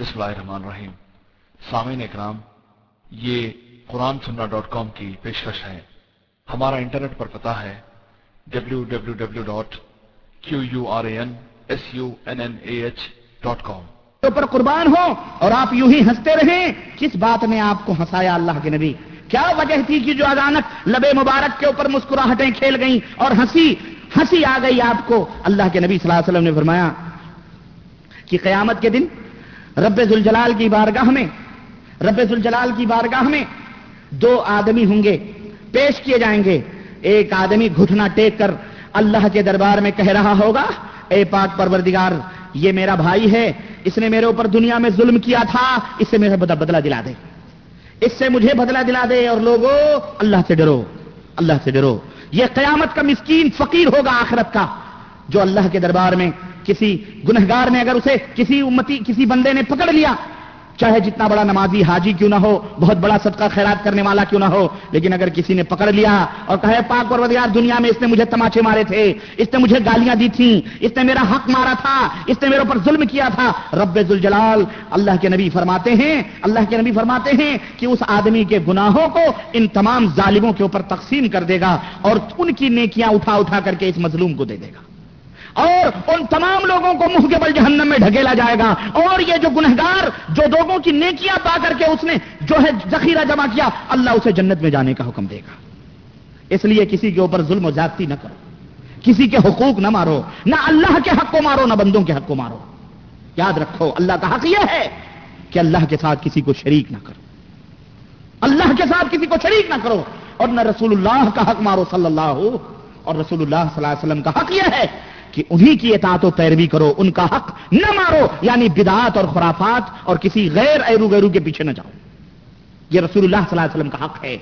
بسم اللہ الرحمن الرحیم۔ سامعین اکرام، یہ quransunnah.com کی پیشکش ہے۔ ہمارا انٹرنیٹ پر پتہ ہے www.quransunnah.com۔ پر قربان ہو اور آپ یوں ہی ہنستے رہیں۔ کس بات نے آپ کو ہنسایا اللہ کے نبی؟ کیا وجہ تھی کہ جو اچانک لب مبارک کے اوپر مسکراہٹیں کھیل گئیں اور ہنسی آ گئی آپ کو؟ اللہ کے نبی صلی اللہ علیہ وسلم نے فرمایا کہ قیامت کے دن رب ذوالجلال کی بارگاہ میں دو آدمی ہوں گے، پیش کیے جائیں گے۔ ایک آدمی گھٹنا ٹیک کر اللہ کے دربار میں کہہ رہا ہوگا، اے پاک پروردگار، یہ میرا بھائی ہے، اس نے میرے اوپر دنیا میں ظلم کیا تھا، اس سے میرا بدلہ دلا دے، اس سے مجھے بدلہ دلا دے، اور لوگوں اللہ سے ڈرو۔ یہ قیامت کا مسکین فقیر ہوگا آخرت کا، جو اللہ کے دربار میں کسی گنہگار نے اگر اسے کسی بندے نے پکڑ لیا، چاہے جتنا بڑا نمازی حاجی کیوں نہ ہو، بہت بڑا صدقہ خیرات کرنے والا کیوں نہ ہو، لیکن اگر کسی نے پکڑ لیا اور کہے پاک پروردگار، دنیا میں اس نے مجھے تماچے مارے تھے، اس نے مجھے گالیاں دی تھیں، اس نے میرا حق مارا تھا، اس نے میرے اوپر ظلم کیا تھا، رب ذوالجلال اللہ کے نبی فرماتے ہیں کہ اس آدمی کے گناہوں کو ان تمام ظالموں کے اوپر تقسیم کر دے گا اور ان کی نیکیاں اٹھا کر کے اس مظلوم کو دے دے گا، اور ان تمام لوگوں کو منہ کے بل جہنم میں ڈھکیلا جائے گا۔ اور یہ جو گنہگار، جو لوگوں کی نیکیاں پا کر کے اس نے جو ہے ذخیرہ جمع کیا، اللہ اسے جنت میں جانے کا حکم دے گا۔ اس لیے کسی کے اوپر ظلم و زیادتی نہ کرو، کسی کے حقوق نہ مارو، نہ اللہ کے حق کو مارو، نہ بندوں کے حق کو مارو۔ یاد رکھو، اللہ کا حق یہ ہے کہ اللہ کے ساتھ کسی کو شریک نہ کرو، اللہ کے ساتھ کسی کو شریک نہ کرو، اور نہ رسول اللہ کا حق مارو صلی اللہ علیہ وسلم کا حق یہ ہے کہ انہی کی اطاعت و پیروی کرو، ان کا حق نہ مارو، یعنی بدعات اور خرافات اور کسی غیر ایرو غیرو کے پیچھے نہ جاؤ۔ یہ رسول اللہ صلی اللہ علیہ وسلم کا حق ہے،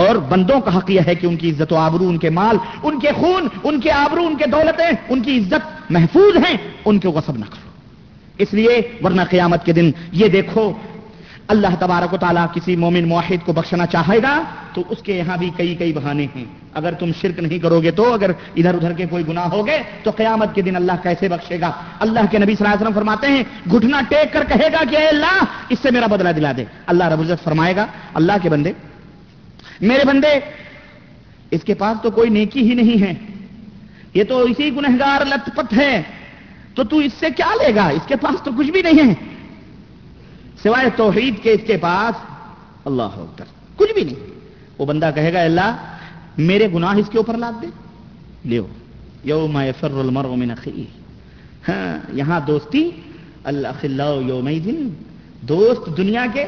اور بندوں کا حق یہ ہے کہ ان کی عزت و آبرو، ان کے مال، ان کے خون، ان کے آبرو، ان کے دولتیں، ان کی عزت محفوظ ہیں، ان کو غصب نہ کرو۔ اس لیے ورنہ قیامت کے دن یہ دیکھو، اللہ تبارک و تعالیٰ کسی مومن موحد کو بخشنا چاہے گا تو اس کے یہاں بھی کئی بہانے ہیں۔ اگر تم شرک نہیں کرو گے تو، اگر ادھر ادھر کے کوئی گناہ ہو گئے تو قیامت کے دن اللہ کیسے بخشے گا؟ اللہ کے نبی صلی اللہ علیہ وسلم فرماتے ہیں، گھٹنا ٹیک کر کہے گا کہ اے اللہ، اس سے میرا بدلہ دلا دے۔ اللہ رب العزت فرمائے گا، اللہ کے بندے، میرے بندے، اس کے پاس تو کوئی نیکی ہی نہیں ہے، یہ تو اسی گنہگار لت پت ہے، تو اس سے کیا لے گا؟ اس کے پاس تو کچھ بھی نہیں ہے سوائے توحید کے، اس کے پاس اللہ اکبر کچھ بھی نہیں۔ وہ بندہ کہے گا، اللہ میرے گناہ اس کے اوپر لاد دے، لیو یوم یفر المرء من اخیہ۔ ہاں، یہاں دوستی، الاخلاء یومئذ، دوست دنیا کے،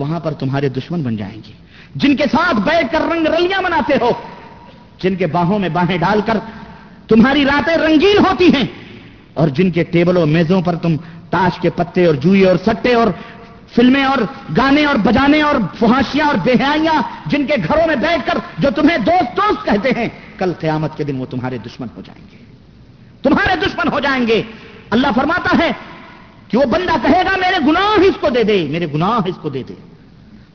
وہاں پر تمہارے دشمن بن جائیں گے، جن کے ساتھ بیٹھ کر رنگ رلیاں مناتے ہو، جن کے باہوں میں باہیں ڈال کر تمہاری راتیں رنگین ہوتی ہیں، اور جن کے ٹیبلوں میزوں پر تم تاش کے پتے اور جوئے اور سٹے اور فلمیں اور گانے اور بجانے اور فحاشیاں اور بے حیاں، جن کے گھروں میں بیٹھ کر جو تمہیں دوست کہتے ہیں، کل قیامت کے دن وہ تمہارے دشمن ہو جائیں گے۔ اللہ فرماتا ہے کہ وہ بندہ کہے گا، میرے گناہ اس کو دے دے۔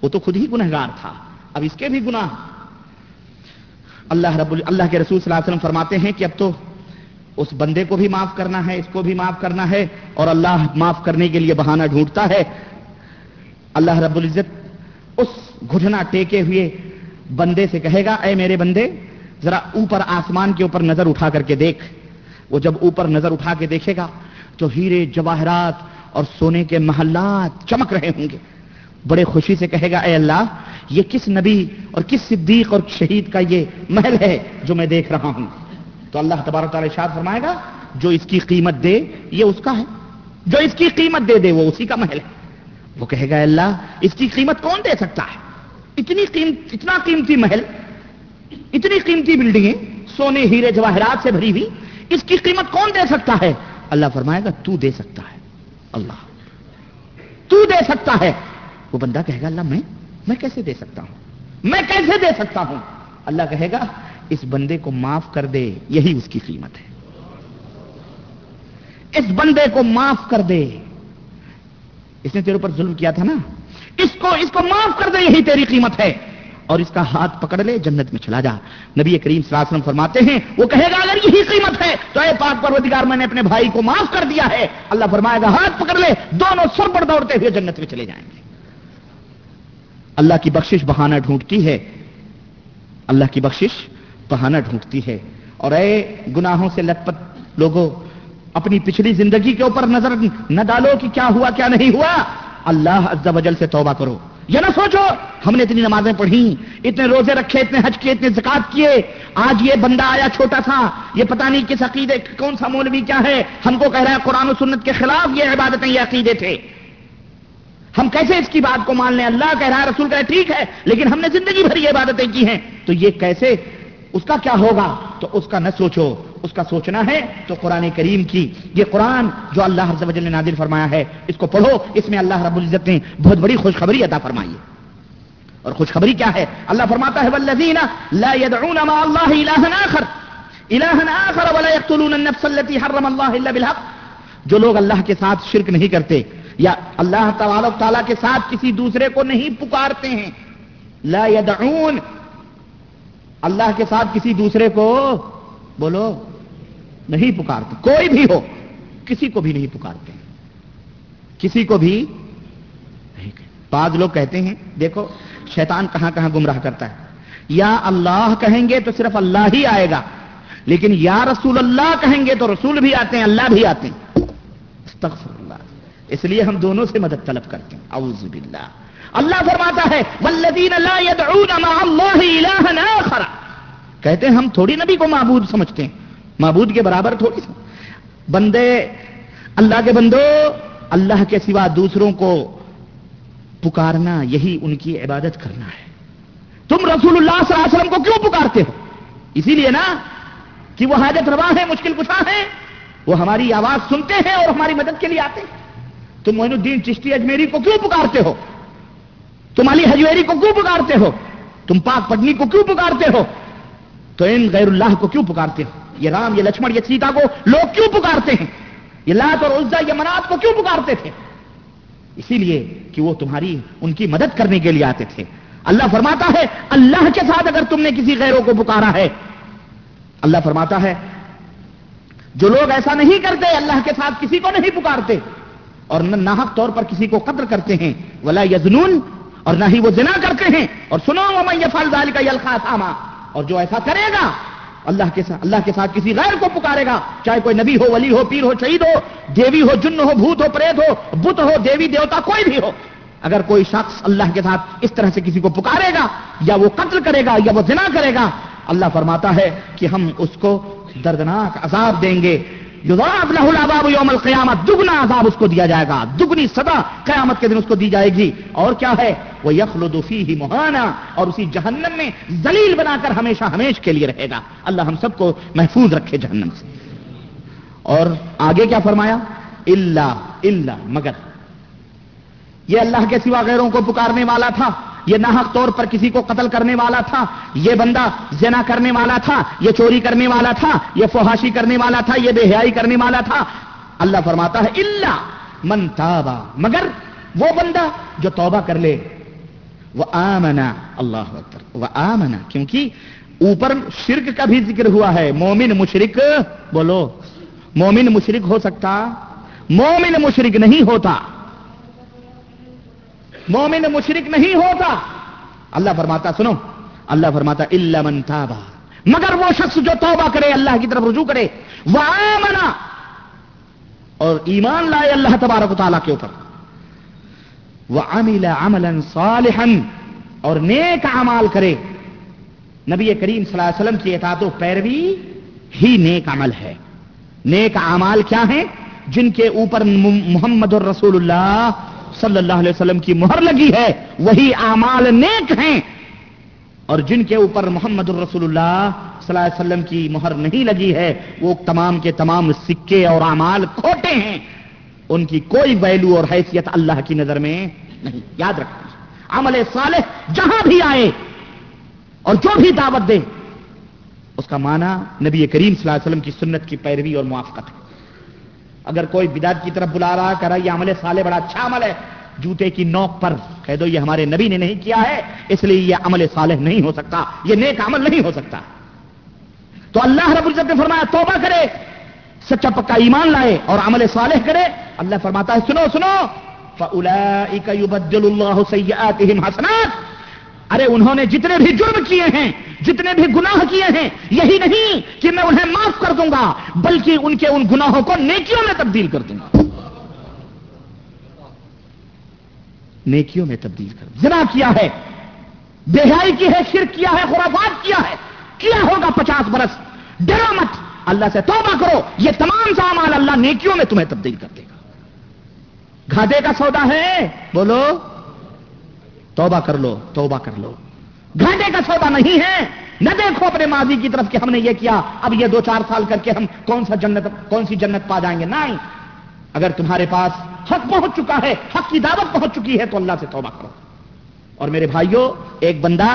وہ تو خود ہی گنہگار تھا، اب اس کے بھی گناہ۔ اللہ کے رسول صلی اللہ علیہ وسلم فرماتے ہیں کہ اب تو اس بندے کو بھی معاف کرنا ہے، اس کو بھی معاف کرنا ہے، اور اللہ معاف کرنے کے لیے بہانہ ڈھونڈتا ہے۔ اللہ رب العزت اس گھٹنا ٹیکے ہوئے بندے سے کہے گا، اے میرے بندے، ذرا اوپر آسمان کے اوپر نظر اٹھا کر کے دیکھ۔ وہ جب اوپر نظر اٹھا کے دیکھے گا تو ہیرے جواہرات اور سونے کے محلات چمک رہے ہوں گے۔ بڑے خوشی سے کہے گا، اے اللہ، یہ کس نبی اور کس صدیق اور شہید کا یہ محل ہے جو میں دیکھ رہا ہوں؟ تو اللہ تبارک تعالیٰ ارشاد فرمائے گا، جو اس کی قیمت دے یہ اس کا ہے، جو اس کی قیمت دے دے وہ اسی کا محل ہے۔ وہ کہے گا، اللہ، اس کی قیمت کون دے سکتا ہے؟ اتنا قیمتی محل، اتنی قیمتی بلڈنگیں، سونے ہیرے جواہرات سے بھری ہوئی، اس کی قیمت کون دے سکتا ہے؟ اللہ فرمائے گا، تو دے سکتا ہے۔ وہ بندہ کہے گا، اللہ، میں کیسے دے سکتا ہوں؟ اللہ کہے گا، اس بندے کو معاف کر دے، یہی اس کی قیمت ہے، اس بندے کو معاف کر دے، اس نے تیرے اوپر ظلم کیا تھا نا، اس کو معاف کر دے، یہی تیری قیمت ہے۔ اور اس کا ہاتھ پکڑ لے جنت میں چلا جا۔ نبی کریم صلی اللہ علیہ وسلم فرماتے ہیں وہ کہے گا اگر یہی قیمت ہے تو اے پاک پروردگار میں نے اپنے بھائی کو معاف کر دیا ہے، اللہ فرمائے گا ہاتھ پکڑ لے، دونوں سر پر دوڑتے ہوئے جنت میں چلے جائیں گے۔ اللہ کی بخشش بہانہ ڈھونڈتی ہے، اللہ کی بخشش بہانہ ڈھونڈتی ہے۔ اور اے گناہوں سے لت پت لوگوں، اپنی پچھلی زندگی کے اوپر نظر نہ ڈالو کہ کیا ہوا کیا نہیں ہوا، اللہ عز و جل سے توبہ کرو۔ یہ نہ سوچو ہم نے اتنی نمازیں پڑھیں، اتنے روزے رکھے، اتنے حج کیے، اتنے زکات کیے، آج یہ بندہ آیا چھوٹا تھا، یہ پتہ نہیں کس عقیدے کون سا مولوی کیا ہے ہم کو کہہ رہا ہے قرآن و سنت کے خلاف یہ عبادتیں یہ عقیدے تھے، ہم کیسے اس کی بات کو مان لیں؟ اللہ کہہ رہا ہے رسول کہہ رہا ہے ٹھیک ہے، لیکن ہم نے زندگی بھر یہ عبادتیں کی ہیں تو یہ کیسے، اس کا کیا ہوگا؟ تو اس کا نہ سوچو، اس کا سوچنا ہے تو قرآن کریم کی، یہ قرآن جو اللہ عز و جل نے نازل فرمایا ہے اس کو پڑھو، اس میں اللہ رب العزت نے بہت بڑی خوشخبری عطا فرمائی ہے۔ اور خوشخبری کیا ہے؟ اللہ فرماتا ہے والذین لا يدعون مع اللہ الہا آخر ولا يقتلون النفس التي حرم اللہ الا بالحق، جو لوگ اللہ کے ساتھ شرک نہیں کرتے یا اللہ تعالیٰ کے ساتھ کسی دوسرے کو نہیں پکارتے ہیں، لا يدعون اللہ کے ساتھ کسی دوسرے کو بولو نہیں پکارتے، کوئی بھی ہو کسی کو بھی نہیں پکارتے، کسی کو بھی نہیں۔ بعض لوگ کہتے ہیں دیکھو شیطان کہاں کہاں گمراہ کرتا ہے، یا اللہ کہیں گے تو صرف اللہ ہی آئے گا، لیکن یا رسول اللہ کہیں گے تو رسول بھی آتے ہیں اللہ بھی آتے ہیں، استغفر اللہ، اس لیے ہم دونوں سے مدد طلب کرتے ہیں، اعوذ باللہ۔ اللہ فرماتا ہے والذین لا يدعون مع اللہ الہا آخر، کہتے ہیں ہم تھوڑی نبی کو معبود سمجھتے ہیں، معبود کے برابر تھوڑی بندے، اللہ کے بندو اللہ کے سوا دوسروں کو پکارنا یہی ان کی عبادت کرنا ہے، تم رسول اللہ صلی اللہ علیہ وسلم کو کیوں پکارتے ہو؟ اسی لیے نا کہ وہ حاجت روا ہے، مشکل کشا ہے، وہ ہماری آواز سنتے ہیں اور ہماری مدد کے لیے آتے ہیں، تم معین الدین چشتی اجمیری کو کیوں پکارتے ہو؟ تم علی حجویری کو کیوں پکارتے ہو؟ تم پاک پٹنی کو کیوں پکارتے ہو؟ تو ان غیر اللہ کو کیوں پکارتے ہو؟ یہ رام، یہ لکشمن، یہ سیتا کو لوگ کیوں پکارتے ہیں؟ یہ لات اور عزا، یہ منات کو کیوں پکارتے تھے؟ اسی لیے کہ وہ تمہاری ان کی مدد کرنے کے لیے آتے تھے۔ اللہ فرماتا ہے اللہ کے ساتھ اگر تم نے کسی غیروں کو پکارا ہے، اللہ فرماتا ہے جو لوگ ایسا نہیں کرتے اللہ کے ساتھ کسی کو نہیں پکارتے اور نہ ناحق طور پر کسی کو قتل کرتے ہیں، ولا یزنون، اور نہ ہی وہ زنا کرتے ہیں، اور سنو ومن یفعل ذلک یلقى اثاما، اور جو ایسا کرے گا اللہ کے ساتھ کسی غیر کو پکارے گا، چاہے کوئی نبی ہو، ولی ہو، پیر ہو، شہید ہو، دیوی ہو، جن ہو، بھوت ہو، پریت ہو، بت ہو، دیوی دیوتا کوئی بھی ہو، اگر کوئی شخص اللہ کے ساتھ اس طرح سے کسی کو پکارے گا یا وہ قتل کرے گا یا وہ زنا کرے گا، اللہ فرماتا ہے کہ ہم اس کو دردناک عذاب دیں گے، یضاعف له العذاب یوم القیامہ، دگنا عذاب اس کو دیا جائے گا، دگنی سزا قیامت کے دن اس کو دی جائے گی۔ اور کیا ہے؟ وہ یخلد فیہ مہانا، اور اسی جہنم میں ذلیل بنا کر ہمیشہ ہمیش کے لیے رہے گا۔ اللہ ہم سب کو محفوظ رکھے جہنم سے۔ اور آگے کیا فرمایا؟ الا مگر، یہ اللہ کے سوا غیروں کو پکارنے والا تھا، یہ ناحق طور پر کسی کو قتل کرنے والا تھا، یہ بندہ زنا کرنے والا تھا، یہ چوری کرنے والا تھا، یہ فحاشی کرنے والا تھا، یہ بے حیائی کرنے والا تھا۔ اللہ فرماتا ہے الا من تابا، مگر وہ بندہ جو توبہ کر لے، وآمنا، اللہ اکبر، وآمنا، کیونکہ اوپر شرک کا بھی ذکر ہوا ہے، مومن مشرک بولو، مومن مشرک ہو سکتا، مومن مشرک نہیں ہوتا، مومن مشرک نہیں ہوتا۔ اللہ فرماتا سنو، اللہ فرماتا الا من تابا، مگر وہ شخص جو توبہ کرے، اللہ کی طرف رجوع کرے، وآمنا، اور ایمان لائے اللہ تبارک و تعالیٰ کے اوپر، وعمل عملا صالحا، اور نیک اعمال کرے۔ نبی کریم صلی اللہ علیہ وسلم کی اطاعت و پیروی ہی نیک عمل ہے۔ نیک اعمال کیا ہیں؟ جن کے اوپر محمد الرسول اللہ صلی اللہ علیہ وسلم کی مہر لگی ہے وہی اعمال نیک ہیں، اور جن کے اوپر محمد الرسول اللہ صلی اللہ علیہ وسلم کی مہر نہیں لگی ہے وہ تمام کے تمام سکے اور اعمال کھوٹے ہیں، ان کی کوئی ویلو اور حیثیت اللہ کی نظر میں نہیں۔ یاد رکھنا، عمل صالح جہاں بھی آئے اور جو بھی دعوت دے اس کا معنی نبی کریم صلی اللہ علیہ وسلم کی سنت کی پیروی اور موافقت ہے۔ اگر کوئی بدعت کی طرف بلا رہا کر رہا یہ عمل صالح بڑا اچھا عمل ہے، جوتے کی نوک پر کہہ دو یہ ہمارے نبی نے نہیں کیا ہے اس لیے یہ عمل صالح نہیں ہو سکتا، یہ نیک عمل نہیں ہو سکتا۔ تو اللہ رب العزت نے فرمایا توبہ کرے، سچا پکا ایمان لائے اور عمل صالح کرے۔ اللہ فرماتا ہے سنو سنو، فَأُولَٰئِكَ يُبَدِّلُ اللَّهُ سَيِّئَاتِهِمْ حَسَنَاتٍ، ارے انہوں نے جتنے بھی جرم کیے ہیں، جتنے بھی گناہ کیے ہیں، یہی نہیں کہ میں انہیں معاف کر دوں گا بلکہ ان کے ان گناہوں کو نیکیوں میں تبدیل کر دوں گا، نیکیوں میں تبدیل کر دوں۔ زنا کیا ہے، بے حیائی کی ہے، شرک کیا ہے، خرافات کیا ہے، کیا ہوگا 50 برس، ڈرو مت، اللہ سے توبہ کرو، یہ تمام اعمال اللہ نیکیوں میں تمہیں تبدیل کر دے گا۔ گھاٹے کا سودا ہے، بولو توبہ کر لو، توبہ کر لو۔ گھاٹے کا سودا نہیں ہے، نہ دیکھو اپنے ماضی کی طرف کہ ہم نے یہ کیا، اب یہ 2-4 سال کر کے ہم کون سی جنت پا جائیں گے، نہیں۔ اگر تمہارے پاس حق پہنچ چکا ہے، حق کی دعوت پہنچ چکی ہے تو اللہ سے توبہ کرو۔ اور میرے بھائیوں، ایک بندہ،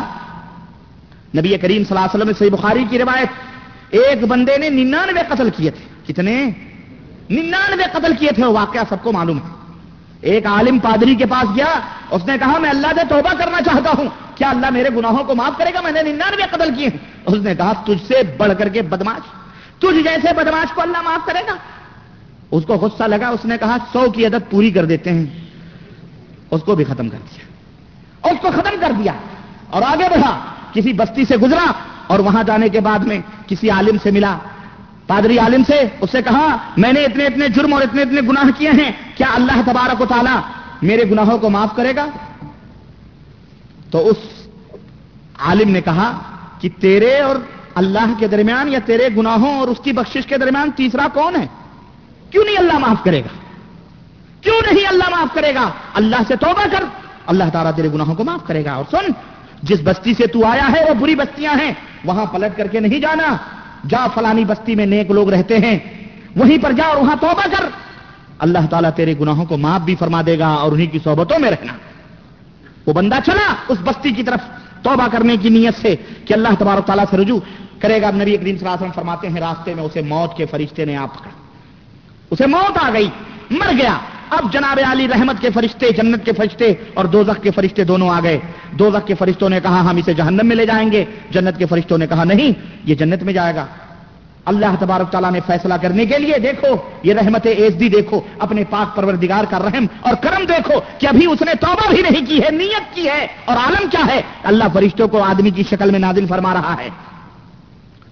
نبی کریم صلی اللہ علیہ وسلم نے صحیح بخاری کی روایت، ایک بندے نے 99 قتل کیے تھے۔ کتنے؟ 99 قتل کیے تھے۔ واقعہ سب کو معلوم ہے۔ ایک عالم پادری کے پاس گیا، اس نے کہا میں اللہ سے توبہ کرنا چاہتا ہوں، کیا اللہ میرے گناہوں کو معاف کرے گا؟ میں نے 99 قتل کیے ہیں۔ اس نے کہا تجھ سے بڑھ کر کے بدماش، تجھ جیسے بدماش کو اللہ معاف کرے گا؟ اس کو غصہ لگا، اس نے کہا 100 کی عدد پوری کر دیتے ہیں، اس کو بھی ختم کر دیا، اس کو ختم کر دیا اور آگے بڑھا۔ کسی بستی سے گزرا اور وہاں جانے کے بعد میں کسی عالم سے ملا، پادری عالم سے، اس سے کہا میں نے اتنے اتنے جرم اور اتنے اتنے گناہ کیے ہیں، کیا اللہ تبارک و تعالیٰ میرے گناہوں کو معاف کرے گا؟ تو اس عالم نے کہا کہ تیرے اور اللہ کے درمیان، یا تیرے گناہوں اور اس کی بخشش کے درمیان تیسرا کون ہے؟ کیوں نہیں اللہ معاف کرے گا؟ کیوں نہیں اللہ معاف کرے گا؟ اللہ سے توبہ کر، اللہ تعالیٰ تیرے گناہوں کو معاف کرے گا۔ اور سن، جس بستی سے تو آیا ہے وہ بری بستیاں ہیں، وہاں پلٹ کر کے نہیں جانا، جا فلانی بستی میں نیک لوگ رہتے ہیں وہیں پر جا اور وہاں توبہ کر، اللہ تعالیٰ تیرے گناہوں کو معاف بھی فرما دے گا اور انہی کی صحبتوں میں رہنا۔ وہ بندہ چلا اس بستی کی طرف توبہ کرنے کی نیت سے کہ اللہ تبارک تعالیٰ سے رجوع کرے گا۔ نبی کریم صلی اللہ علیہ وسلم فرماتے ہیں راستے میں اسے موت کے فرشتے نے آ پکڑا، اسے موت آ گئی، مر گیا۔ اب جناب عالی رحمت کے فرشتے، جنت کے فرشتے اور دوزخ کے فرشتے دونوں آ گئے۔ دوزخ کے فرشتوں نے کہا ہم اسے جہنم میں لے جائیں گے، جنت کے فرشتوں نے کہا نہیں یہ جنت میں جائے گا۔ اللہ تبارک تعالیٰ نے فیصلہ کرنے کے لیے، دیکھو یہ رحمت ایزدی دیکھو، اپنے پاک پروردگار کا رحم اور کرم دیکھو کہ ابھی اس نے توبہ بھی نہیں کی ہے، نیت کی ہے، اور عالم کیا ہے، اللہ فرشتوں کو آدمی کی شکل میں نازل فرما رہا ہے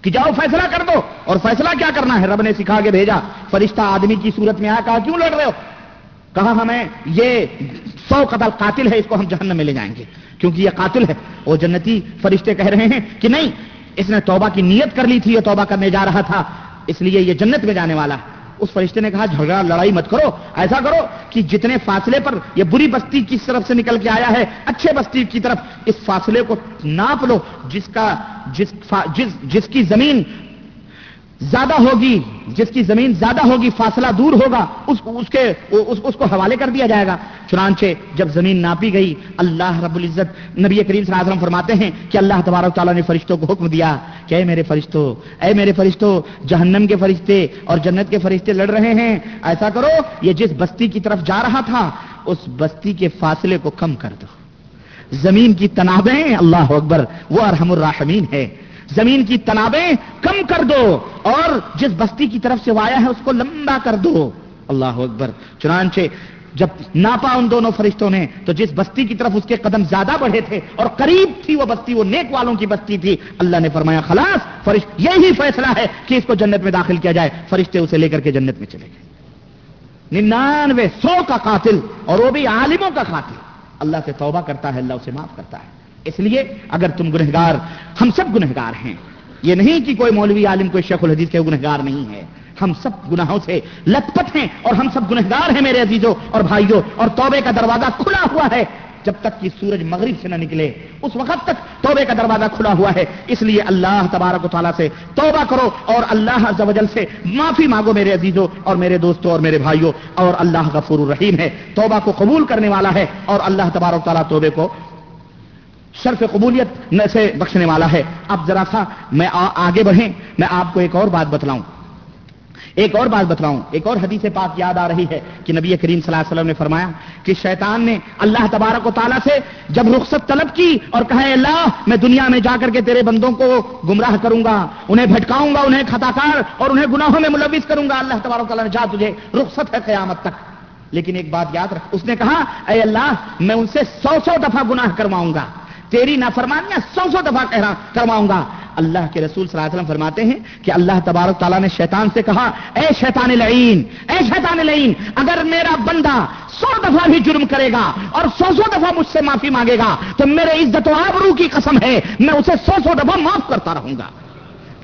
کہ جاؤ فیصلہ کر دو۔ اور فیصلہ کیا کرنا ہے، رب نے سکھا کے بھیجا۔ فرشتہ آدمی کی صورت میں آیا، کہا کیوں لڑ رہے ہو؟ کہا ہمیں یہ 100 قتل قاتل ہے، اس کو ہم جہنم میں لے جائیں گے کیونکہ یہ قاتل ہے۔ وہ جنتی فرشتے کہہ رہے ہیں کہ نہیں، اس نے توبہ کی نیت کر لی تھی، یہ توبہ کرنے جا رہا تھا، اس لیے یہ جنت میں جانے والا ہے۔ اس فرشتے نے کہا جھگڑا لڑائی مت کرو، ایسا کرو کہ جتنے فاصلے پر یہ بری بستی کی طرف سے نکل کے آیا ہے اچھے بستی کی طرف، اس فاصلے کو ناپ لو، جس کی زمین زیادہ ہوگی، جس کی زمین زیادہ ہوگی، فاصلہ دور ہوگا، اس کو حوالے کر دیا جائے گا۔ چنانچہ جب زمین ناپی گئی، اللہ رب العزت، نبی کریم صلی اللہ علیہ وسلم فرماتے ہیں کہ اللہ تبارک تعالیٰ نے فرشتوں کو حکم دیا کہ اے میرے فرشتوں، جہنم کے فرشتے اور جنت کے فرشتے لڑ رہے ہیں، ایسا کرو یہ جس بستی کی طرف جا رہا تھا اس بستی کے فاصلے کو کم کر دو۔ زمین کی تنابیں، اللہ اکبر، وہ ارحم الراحمین ہے، زمین کی تنابیں کم کر دو اور جس بستی کی طرف سے وایا ہے اس کو لمبا کر دو۔ اللہ اکبر۔ چنانچہ جب ناپا ان دونوں فرشتوں نے، تو جس بستی کی طرف اس کے قدم زیادہ بڑھے تھے اور قریب تھی وہ بستی، وہ نیک والوں کی بستی تھی، اللہ نے فرمایا خلاص، فرشتے یہی فیصلہ ہے کہ اس کو جنت میں داخل کیا جائے۔ فرشتے اسے لے کر کے جنت میں چلے گئے۔ 99 کا قاتل، اور وہ بھی عالموں کا قاتل، اللہ سے توبہ کرتا ہے، اللہ اسے معاف کرتا ہے۔ اس لیے اگر تم گنہگار، ہم سب گنہگار ہیں، یہ نہیں کہ کوئی مولوی عالم، کوئی شیخ الحدیث کے گنہگار نہیں ہے، ہم سب گناہوں سے لت پت ہیں اور ہم سب گنہگار ہیں میرے عزیزوں اور بھائیوں، اور توبے کا دروازہ کھلا ہوا ہے، جب تک کہ سورج مغرب سے نہ نکلے اس وقت تک توبے کا دروازہ کھلا ہوا ہے۔ اس لیے اللہ تبارک و تعالیٰ سے توبہ کرو اور اللہ عز و جل سے معافی مانگو میرے عزیزوں اور میرے دوستوں اور میرے بھائیوں، اور اللہ غفور الرحیم ہے، توبہ کو قبول کرنے والا ہے، اور اللہ تبارک و تعالیٰ توبے کو شرف قبولیت سے بخشنے والا ہے۔ اب ذرا سا میں آگے بڑھیں، میں آپ کو ایک اور بات بتلاؤں۔ ایک اور بات بتلاؤں, ایک اور حدیث پاک یاد آ رہی ہے کہ نبی کریم صلی اللہ علیہ وسلم نے فرمایا کہ شیطان نے اللہ تبارک و تعالیٰ سے جب رخصت طلب کی اور کہا اے اللہ میں دنیا میں جا کر کے تیرے بندوں کو گمراہ کروں گا, انہیں بھٹکاؤں گا, انہیں خطا کار اور انہیں گناہوں میں ملوث کروں گا, اللہ تبارک و تعالیٰ نے جا تجھے رخصت ہے قیامت تک, لیکن ایک بات یاد رکھ, اس نے کہا اے اللہ میں ان سے 100 دفعہ گناہ کرواؤں گا, تیری نافرمانیاں 100 دفعہ کرواؤں گا. اللہ کے رسول صلی اللہ علیہ وسلم فرماتے ہیں کہ اللہ تبارک تعالیٰ نے شیطان سے کہا اے شیطان لعین, اے شیطان لعین, اگر میرا بندہ 100 دفعہ بھی جرم کرے گا اور 100 دفعہ مجھ سے معافی مانگے گا تو میرے عزت و آبرو کی قسم ہے میں اسے 100 دفعہ معاف کرتا رہوں گا,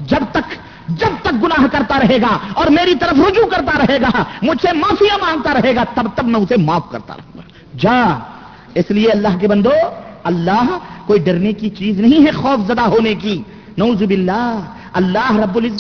جب تک گناہ کرتا رہے گا اور میری طرف رجوع کرتا رہے گا, مجھ سے معافیاں مانگتا رہے گا, تب میں اسے معاف کرتا رہوں گا. جا, اس لیے اللہ کے بندو, اللہ کوئی ڈرنے کی چیز نہیں ہے خوف زدہ ہونے کی, نعوذ باللہ. اللہ رب العزت